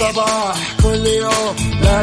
الصباح كل يوم لا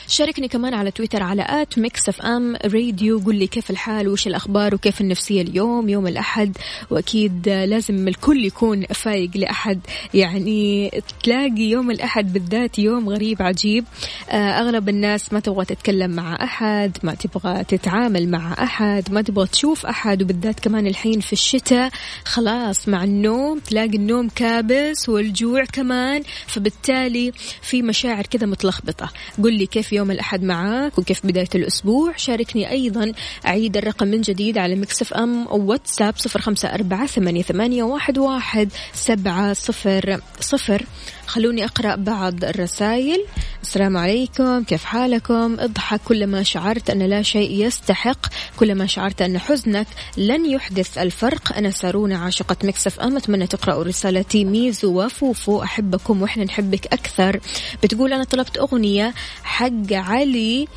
شاركني كمان على تويتر على @mixfmradio، قل لي كيف الحال وش الأخبار وكيف النفسية اليوم، يوم الأحد وأكيد لازم الكل يكون فايق لأحد، يعني تلاقي يوم الأحد بالذات يوم غريب عجيب. أغلب الناس ما تبغى تتكلم مع أحد، ما تبغى تتعامل مع أحد، ما تبغى تشوف أحد، وبالذات كمان الحين في الشتاء خلاص مع النوم تلاقي النوم كابس والجوع كمان، فبالتالي في مشاعر كذا متلخبطة. قل لي كيف يوم الأحد معاك وكيف بداية الأسبوع. شاركني أيضا، أعيد الرقم من جديد على ميكس أف أم أو واتساب 0548811700. خلوني أقرأ بعض الرسائل. السلام عليكم، كيف حالكم؟ اضحك كلما شعرت أن لا شيء يستحق، كلما شعرت أن حزنك لن يحدث الفرق. أنا سارونا عاشقة ميكس أف أم، أتمنى تقرأوا رسالتي. ميزو وفوفو أحبكم وإحنا نحبك أكثر. بتقول أنا طلبت أغنية حق علي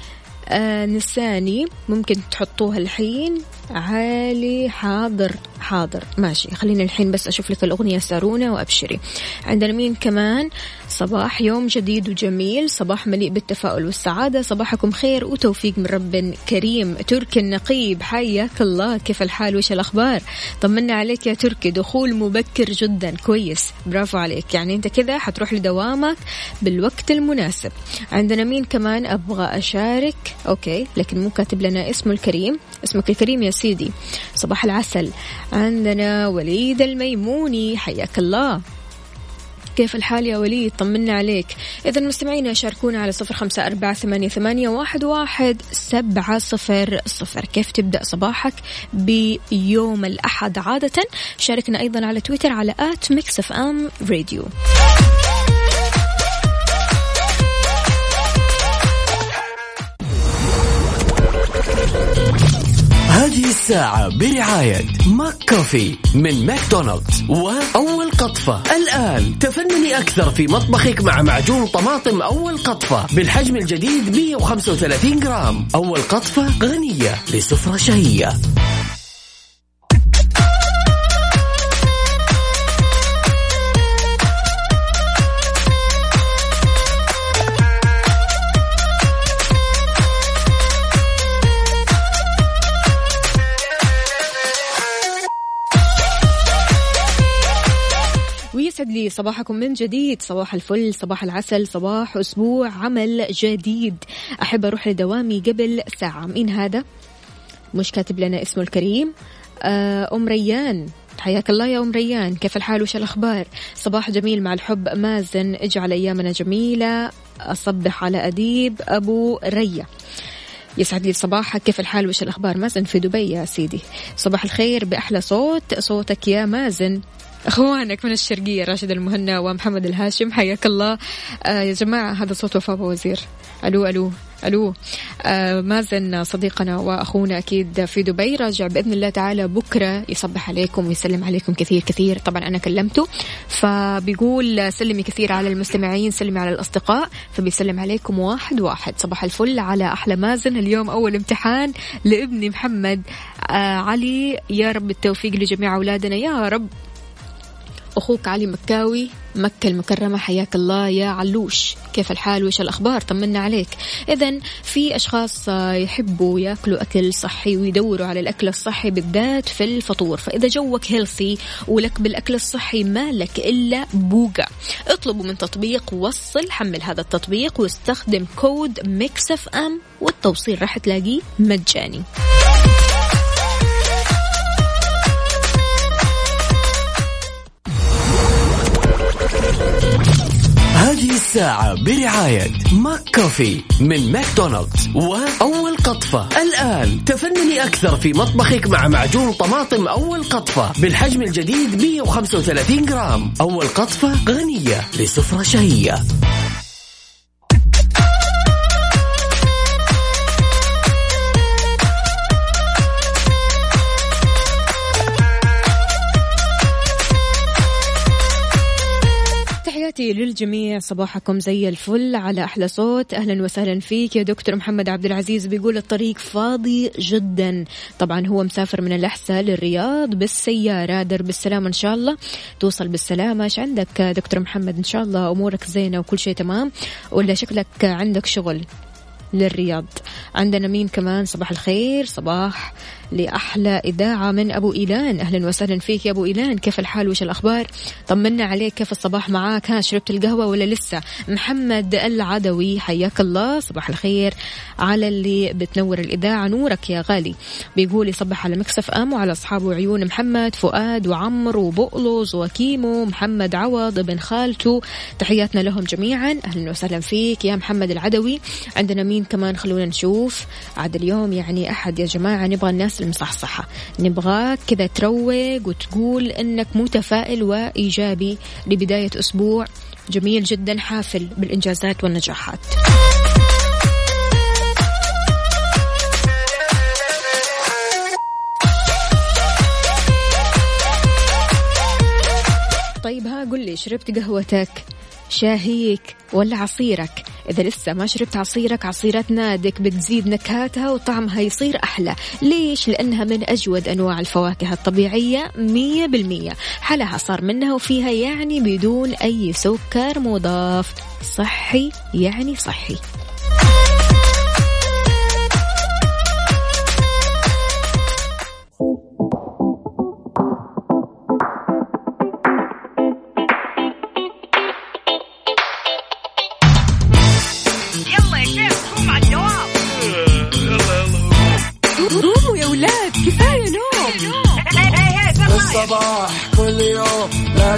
نساني، ممكن تحطوها الحين؟ علي حاضر حاضر ماشي، خلينا الحين بس أشوف لك الأغنية سارونا وأبشري. عندنا مين كمان؟ صباح يوم جديد وجميل، صباح مليء بالتفاؤل والسعادة، صباحكم خير وتوفيق من رب كريم. تركي النقيب حياك الله، كيف الحال وش الأخبار؟ طمنا عليك يا تركي، دخول مبكر جدا، كويس برافو عليك، يعني أنت كذا حتروح لدوامك بالوقت المناسب. عندنا مين كمان؟ أبغى أشارك، أوكي لكن مو كاتب لنا اسمه الكريم، اسمك الكريم يا سيدي، صباح العسل. عندنا وليد الميموني، حياك الله، كيف الحال يا وليد؟ طمنا عليك. إذا مستمعينا شاركونا على 0548811700. كيف تبدأ صباحك بيوم الأحد عادة؟ شاركنا أيضا على تويتر على @mixfmradio. هذه الساعة برعاية ماك كوفي من ماكدونالدز وأول قطفة. الآن تفنني أكثر في مطبخك مع معجون طماطم أول قطفة بالحجم الجديد 135 جرام. أول قطفة غنية لسفرة شهية. يسعد لي صباحكم من جديد، صباح الفل، صباح العسل، صباح أسبوع عمل جديد. أحب أروح لدوامي قبل ساعة. مين هذا؟ مش كاتب لنا اسمه الكريم. أم ريان، حياك الله يا أم ريان، كيف الحال وش الأخبار؟ صباح جميل مع الحب مازن، اجعل أيامنا جميلة. أصبح على أديب أبو ريا، يسعد لي صباحك، كيف الحال وش الأخبار؟ مازن في دبي يا سيدي، صباح الخير بأحلى صوت، صوتك يا مازن. أخوانك من الشرقية راشد المهنا ومحمد الهاشم، حياك الله. يا جماعة هذا صوت وفاء بوزير. ألو ألو ألو مازن صديقنا وأخونا أكيد في دبي راجع بإذن الله تعالى بكرة يصبح عليكم ويسلم عليكم كثير كثير. طبعا أنا كلمته فبيقول سلمي كثير على المستمعين سلمي على الأصدقاء فبيسلم عليكم واحد واحد. صباح الفل على أحلى مازن. اليوم أول امتحان لابني محمد علي يا رب التوفيق لجميع أولادنا يا رب. أخوك علي مكاوي مكة المكرمة حياك الله يا علوش كيف الحال وإيش الأخبار طمنا عليك. إذن في أشخاص يحبوا يأكلوا أكل صحي ويدوروا على الأكل الصحي بالذات في الفطور، فإذا جوك هيلثي ولك بالأكل الصحي ما لك إلا بوغا. اطلبوا من تطبيق وصل، حمل هذا التطبيق واستخدم كود ميكس أف أم والتوصيل راح تلاقيه مجاني. هذه الساعة برعاية ماك كوفي من ماكدونالدز وأول قطفة. الآن تفنني أكثر في مطبخك مع معجون طماطم أول قطفة بالحجم الجديد 135 جرام. أول قطفة غنية لسفرة شهية. للجميع صباحكم زي الفل على أحلى صوت. أهلا وسهلا فيك يا دكتور محمد عبد العزيز. بيقول الطريق فاضي جدا، طبعا هو مسافر من الأحساء للرياض بالسيارة، در بالسلامة إن شاء الله توصل بالسلامة. إيش عندك دكتور محمد؟ إن شاء الله أمورك زينة وكل شيء تمام ولا شكلك عندك شغل للرياض؟ عندنا مين كمان؟ صباح الخير، صباح لأحلى إذاعة من أبو إيلان. أهلا وسهلا فيك يا أبو إيلان كيف الحال وش الأخبار طمنا عليك كيف الصباح معاك؟ ها شربت القهوة ولا لسه؟ محمد العدوي حياك الله صباح الخير على اللي بتنور الإذاعة نورك يا غالي. بيقول يصبح على ميكس أف أم وعلى أصحابه عيون محمد فؤاد وعمر وبؤلوز وكيمو محمد عوض ابن خالته تحياتنا لهم جميعا. أهلا وسهلا فيك يا محمد العدوي. عندنا مين كمان؟ خلونا نشوف. عاد اليوم يعني أحد يا جماعة، نبغى الناس المصحصحة، نبغاك كذا تروق وتقول إنك متفائل وإيجابي لبداية أسبوع جميل جدا حافل بالإنجازات والنجاحات. طيب ها قل لي شربت قهوتك شاهيك ولا عصيرك؟ إذا لسه ما شربت عصيرك عصيرة نادك بتزيد نكهاتها وطعمها يصير أحلى. ليش؟ لأنها من أجود أنواع الفواكه الطبيعية 100%، حلاها صار منها وفيها يعني بدون أي سكر مضاف، صحي يعني صحي. صباح كل يوم لا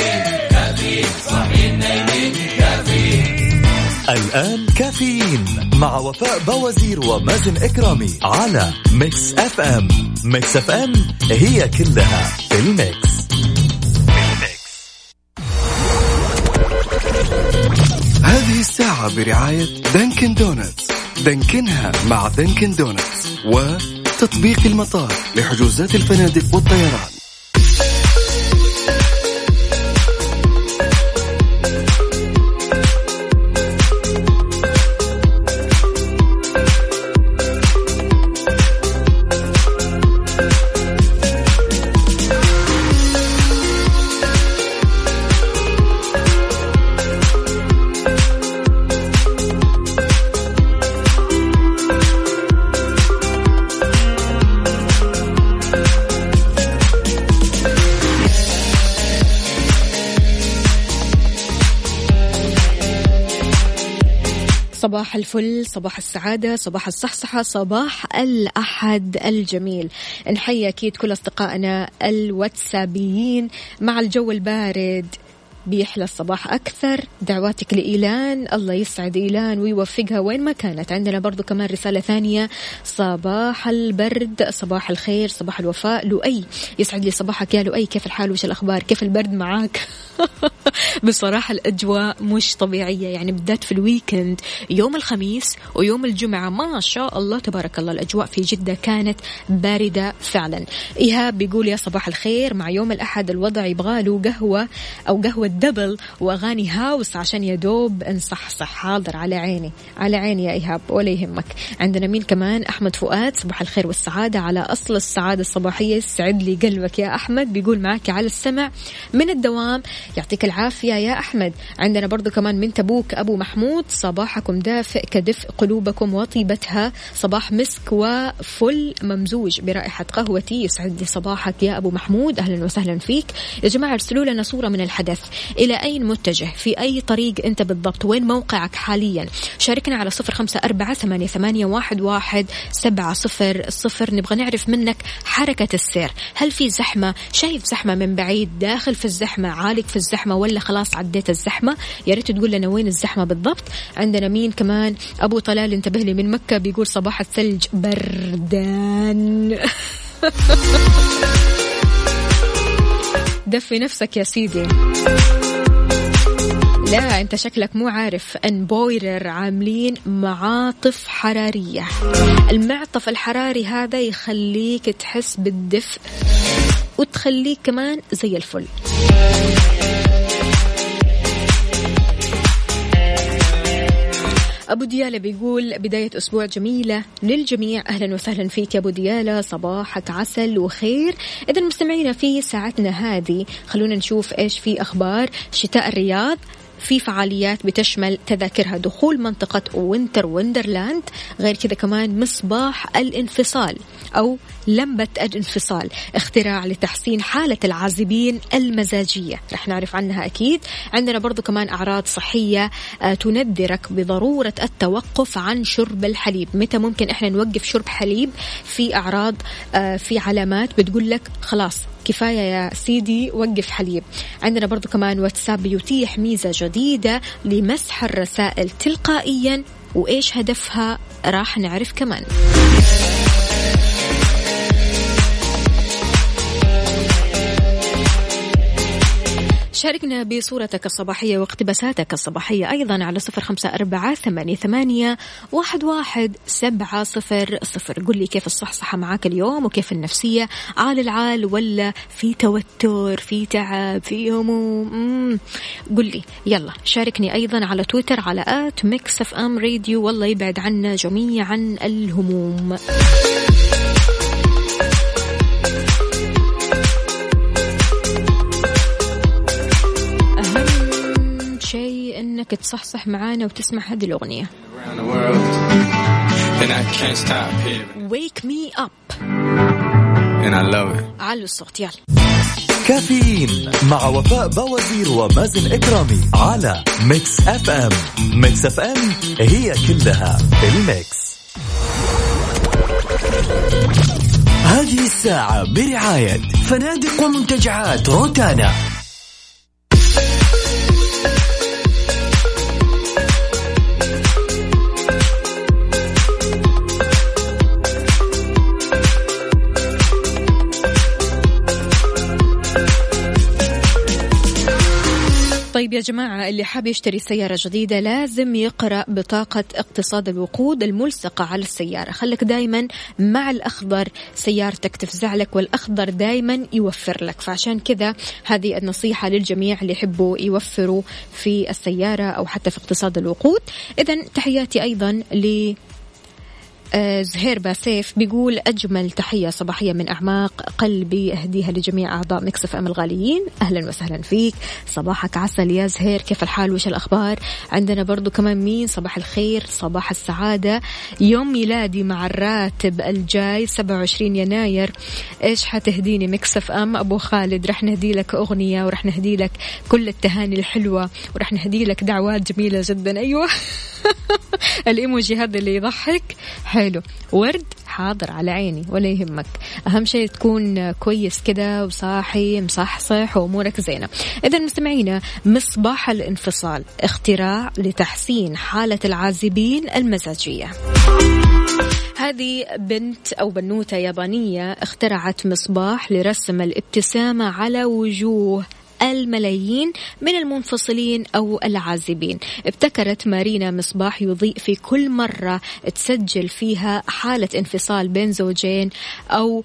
كافيين، صاحيين نايمين كافيين. الآن كافيين مع وفاء بوزير ومازن إكرامي على ميكس أف أم. ميكس أف أم هي كلها في الميكس. هذه الساعة برعاية دانكن دونت، دانكنها مع دانكن دونت وتطبيق المطار لحجوزات الفنادق والطيران. صباح الفل، صباح السعادة، صباح الصحصحة، صباح الأحد الجميل. نحيي أكيد كل أصدقائنا الواتسابيين مع الجو البارد بيحلى الصباح أكثر. دعواتك لإيلان، الله يسعد إيلان ويوفقها وين ما كانت. عندنا برضو كمان رسالة ثانية، صباح البرد، صباح الخير، صباح الوفاء. لؤي، يسعد لي صباحك يا لؤي، كيف الحال وش الأخبار، كيف البرد معاك؟ بصراحة الأجواء مش طبيعية، يعني بدأت في الويكند يوم الخميس ويوم الجمعة، ما شاء الله تبارك الله الأجواء في جدة كانت باردة فعلا. إيهاب بيقول يا صباح الخير، مع يوم الأحد الوضع يبغاله قهوة أو قهوة دبل وأغاني هاوس عشان يدوب انصحصح. حاضر، على عيني على عيني يا إيهاب ولا يهمك. عندنا مين كمان؟ أحمد فؤاد، صباح الخير والسعادة على أصل السعادة الصباحية، يسعد لي قلبك يا أحمد، بيقول معك على السمع من الدوام، يعطيك العافية يا أحمد. عندنا برضو كمان من تبوك أبو محمود، صباحكم دافئ كدفء قلوبكم وطيبتها، صباح مسك وفل ممزوج برائحة قهوتي، يسعد لي صباحك يا أبو محمود، أهلا وسهلا فيك. يا جماعة ارسلوا لنا صورة من الحدث، إلى أين متجه، في أي طريق أنت بالضبط، وين موقعك حاليا، شاركنا على 0548811700. نبغى نعرف منك حركة السير، هل في زحمة، شايف زحمة من بعيد، داخل في الزحمة، عالق في الزحمة، ولا خلاص عديت الزحمة؟ يا ريت تقول لنا وين الزحمة بالضبط. عندنا مين كمان؟ أبو طلال انتبه لي من مكة، بيقول صباح الثلج بردان. دفي نفسك يا سيدي، لا انت شكلك مو عارف ان بويرر عاملين معاطف حرارية. المعطف الحراري هذا يخليك تحس بالدفء وتخليك كمان زي الفل. أبو ديالة بيقول بداية أسبوع جميلة للجميع، أهلا وسهلا فيك يا أبو ديالة، صباحك عسل وخير. إذا مستمعينا في ساعتنا هذه خلونا نشوف إيش في أخبار شتاء الرياض، في فعاليات بتشمل تذاكرها دخول منطقة ويندرلاند، غير كذا كمان مصباح الانفصال أو لمبة الانفصال، اختراع لتحسين حالة العازبين المزاجية، رح نعرف عنها أكيد. عندنا برضو كمان أعراض صحية تندرك بضرورة التوقف عن شرب الحليب. متى ممكن إحنا نوقف شرب حليب؟ في أعراض، في علامات بتقول لك خلاص كفاية يا سيدي وقف حليب. عندنا برضو كمان واتساب يتيح ميزة جديدة لمسح الرسائل تلقائيا، وإيش هدفها راح نعرف كمان. شاركنا بصورتك الصباحية واقتباساتك الصباحية أيضا على 0548811700. قل لي كيف الصحصحة معاك اليوم، وكيف النفسية، عال العال ولا في توتر، في تعب، في هموم؟ قل لي، يلا شاركني أيضا على تويتر على @mixfmradio. والله يبعد عنا جميعا الهموم. إنك تصحصح معانا وتسمع هذه الأغنية Wake Me Up and I love it. على الصوت يلا. كافيين مع وفاء بوزير ومازن إكرامي على ميكس أف أم. ميكس أف أم هي كلها الميكس. هذه الساعة برعاية فنادق ومنتجعات روتانا. طيب يا جماعة، اللي حاب يشتري سيارة جديدة لازم يقرأ بطاقة اقتصاد الوقود الملصقة على السيارة. خلك دايما مع الأخضر، سيارتك تفزع لك والأخضر دايما يوفر لك. فعشان كذا هذه النصيحة للجميع اللي يحبوا يوفروا في السيارة أو حتى في اقتصاد الوقود. إذن تحياتي أيضا ل زهير باسيف، بيقول أجمل تحية صباحية من أعماق قلبي أهديها لجميع أعضاء ميكس أف أم الغاليين. أهلا وسهلا فيك، صباحك عسل يا زهير، كيف الحال وش الأخبار؟ عندنا برضو كمان مين؟ صباح الخير، صباح السعادة، يوم ميلادي مع الراتب الجاي 27 يناير، إيش حتهديني ميكس أف أم؟ أبو خالد رح نهدي لك أغنية، ورح نهدي لك كل التهاني الحلوة، ورح نهدي لك دعوات جميلة جدا. أيوة الإيموجي هذا اللي يضحك حلو. ورد حاضر على عيني ولا يهمك، أهم شيء تكون كويس كده وصاحي مصحصح وأمورك زينة. إذا مستمعينا، مصباح الانفصال اختراع لتحسين حالة العازبين المزاجية. هذه بنت أو بنوتة يابانية اخترعت مصباح لرسم الابتسامة على وجوه الملايين من المنفصلين أو العازبين. ابتكرت مارينا مصباح يضيء في كل مرة تسجل فيها حالة انفصال بين زوجين أو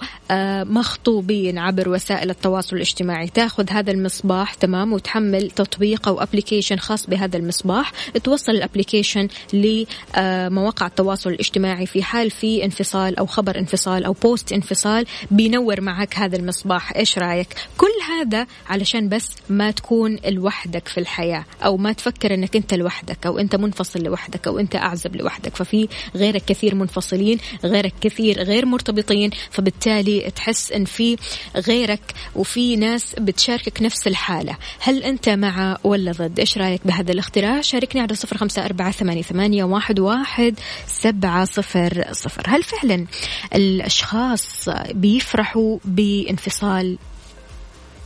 مخطوبين عبر وسائل التواصل الاجتماعي. تأخذ هذا المصباح تمام وتحمل تطبيق أو أبليكيشن خاص بهذا المصباح، توصل الأبليكيشن لمواقع التواصل الاجتماعي، في حال في انفصال أو خبر انفصال أو بوست انفصال بينور معك هذا المصباح. إيش رأيك؟ كل هذا علشان بس ما تكون لوحدك في الحياة، أو ما تفكر أنك أنت لوحدك أو أنت منفصل لوحدك أو أنت أعزب لوحدك. ففي غيرك كثير منفصلين، غيرك كثير غير مرتبطين، فبالتالي تحس أن في غيرك وفي ناس بتشاركك نفس الحالة. هل أنت مع ولا ضد؟ إيش رأيك بهذا الاختراع؟ شاركني على 0548811700. هل فعلا الأشخاص بيفرحوا بانفصال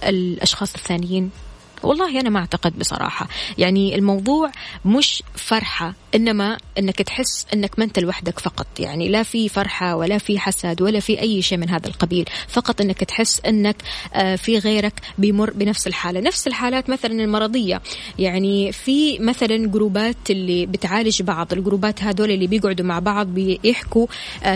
الأشخاص الثانيين؟ والله أنا ما أعتقد بصراحة، يعني الموضوع مش فرحة، إنما أنك تحس أنك ما أنت لوحدك فقط، يعني لا في فرحة ولا في حسد ولا في أي شيء من هذا القبيل، فقط أنك تحس أنك في غيرك بيمر بنفس الحالة. نفس الحالات مثلا المرضية، يعني في مثلا جروبات اللي بتعالج بعض، الجروبات هذول اللي بيقعدوا مع بعض بيحكوا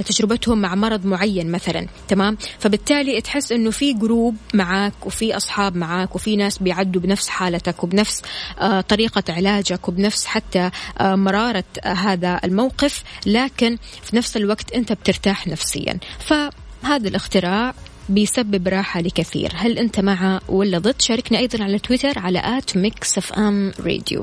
تجربتهم مع مرض معين مثلا، تمام، فبالتالي تحس أنه في جروب معاك وفي أصحاب معاك وفي ناس بيعدوا بنفس حالتك وبنفس طريقة علاجك وبنفس حتى مرارة هذا الموقف، لكن في نفس الوقت أنت بترتاح نفسيا. فهذا الاختراع بيسبب راحة لكثير. هل أنت مع ولا ضد؟ شاركنا أيضا على تويتر على @mixfmradio.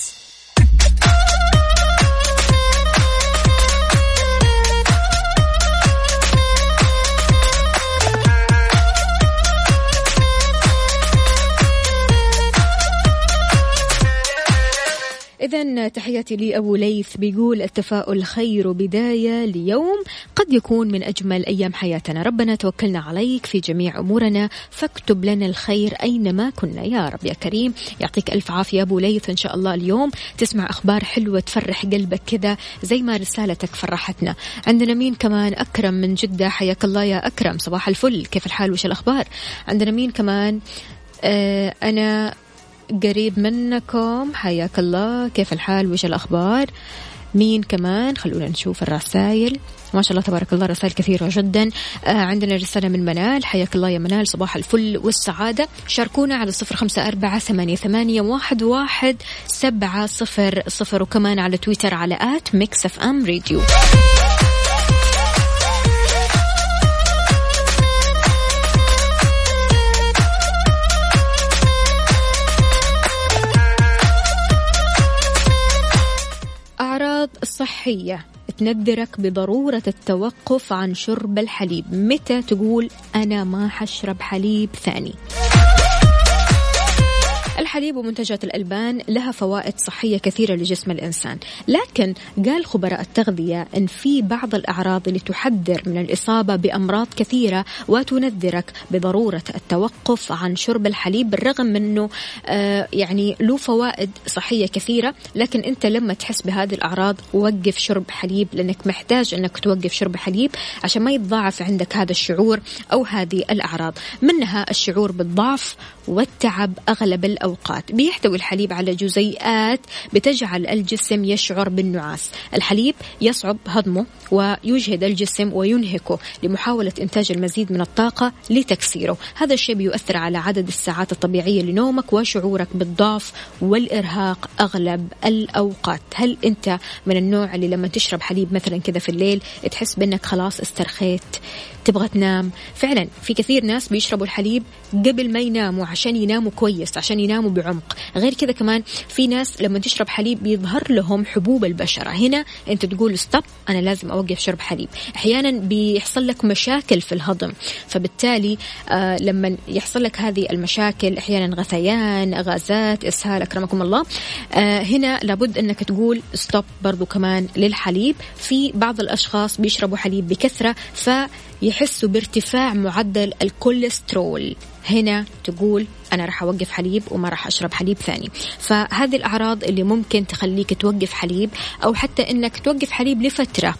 إذن تحياتي لأبوليث بيقول التفاؤل خير بداية ليوم قد يكون من أجمل أيام حياتنا. ربنا توكلنا عليك في جميع أمورنا فاكتب لنا الخير أينما كنا يا رب يا كريم. يعطيك ألف عافية أبوليث، إن شاء الله اليوم تسمع أخبار حلوة تفرح قلبك كذا زي ما رسالتك فرحتنا. عندنا مين كمان؟ أكرم من جدة، حياك الله يا أكرم، صباح الفل، كيف الحال وش الأخبار؟ عندنا مين كمان؟ أنا قريب منكم، حياك الله، كيف الحال وش الأخبار؟ مين كمان؟ خلونا نشوف الرسائل، ما شاء الله تبارك الله رسائل كثيرة جدا. عندنا رسالة من منال، حياك الله يا منال، صباح الفل والسعادة. شاركونا على 0548811700 وكمان على تويتر على @mixfmradio. صحية تندرك بضرورة التوقف عن شرب الحليب. متى تقول أنا ما حشرب حليب ثاني؟ الحليب ومنتجات الألبان لها فوائد صحية كثيرة لجسم الإنسان، لكن قال خبراء التغذية أن في بعض الأعراض اللي تحذر من الإصابة بأمراض كثيرة وتنذرك بضرورة التوقف عن شرب الحليب، بالرغم من أنه يعني له فوائد صحية كثيرة، لكن أنت لما تحس بهذه الأعراض وقف شرب حليب، لأنك محتاج أنك توقف شرب حليب عشان ما يتضاعف عندك هذا الشعور أو هذه الأعراض، منها الشعور بالضعف والتعب. أغلب الأوقات بيحتوي الحليب على جزيئات بتجعل الجسم يشعر بالنعاس. الحليب يصعب هضمه ويجهد الجسم وينهكه لمحاولة إنتاج المزيد من الطاقة لتكسيره. هذا الشيء بيؤثر على عدد الساعات الطبيعية لنومك وشعورك بالضعف والإرهاق أغلب الأوقات. هل أنت من النوع اللي لما تشرب حليب مثلا كذا في الليل تحس بأنك خلاص استرخيت تبغى تنام؟ فعلا في كثير ناس بيشربوا الحليب قبل ما يناموا عشان يناموا كويس، عشان يناموا وبعمق. غير كذا كمان في ناس لما تشرب حليب بيظهر لهم حبوب البشرة، هنا أنت تقول ستوب، أنا لازم أوقف شرب حليب. أحيانا بيحصل لك مشاكل في الهضم، فبالتالي لما يحصل لك هذه المشاكل أحيانا غثيان، غازات، إسهال، أكرمكم الله، هنا لابد أنك تقول ستوب برضو كمان للحليب. في بعض الأشخاص بيشربوا حليب بكثرة فيحسوا بارتفاع معدل الكوليسترول، هنا تقول أنا راح أوقف حليب وما راح أشرب حليب ثاني. فهذه الأعراض اللي ممكن تخليك توقف حليب، أو حتى أنك توقف حليب لفترة،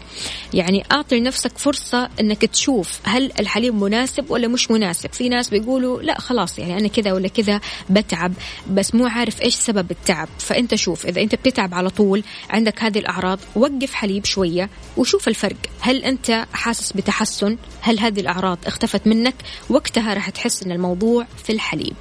يعني أعطي لنفسك فرصة أنك تشوف هل الحليب مناسب ولا مش مناسب. في ناس بيقولوا لا خلاص يعني أنا كذا ولا كذا بتعب، بس مو عارف إيش سبب التعب. فأنت شوف، إذا أنت بتتعب على طول عندك هذه الأعراض، وقف حليب شوية وشوف الفرق، هل أنت حاسس بتحسن، هل هذه الأعراض اختفت منك، وقتها راح تحس أن الموضوع في الحليب.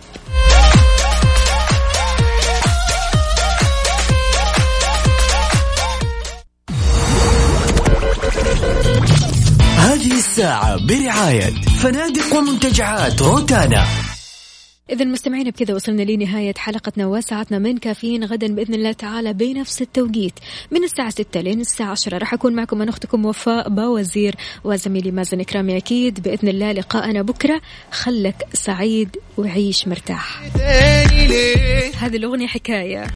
هذه الساعة برعاية فنادق ومنتجعات روتانا. إذا مستمعينا بكذا وصلنا لنهاية حلقتنا وساعتنا من كافيين. غدا بإذن الله تعالى بنفس التوقيت من الساعة 6 لين الساعة 10 راح أكون معكم أنا أختكم وفاء بوزير وزميلي مازن إكرامي. أكيد بإذن الله لقاءنا بكرة، خلك سعيد وعيش مرتاح. هذه الأغنية حكاية.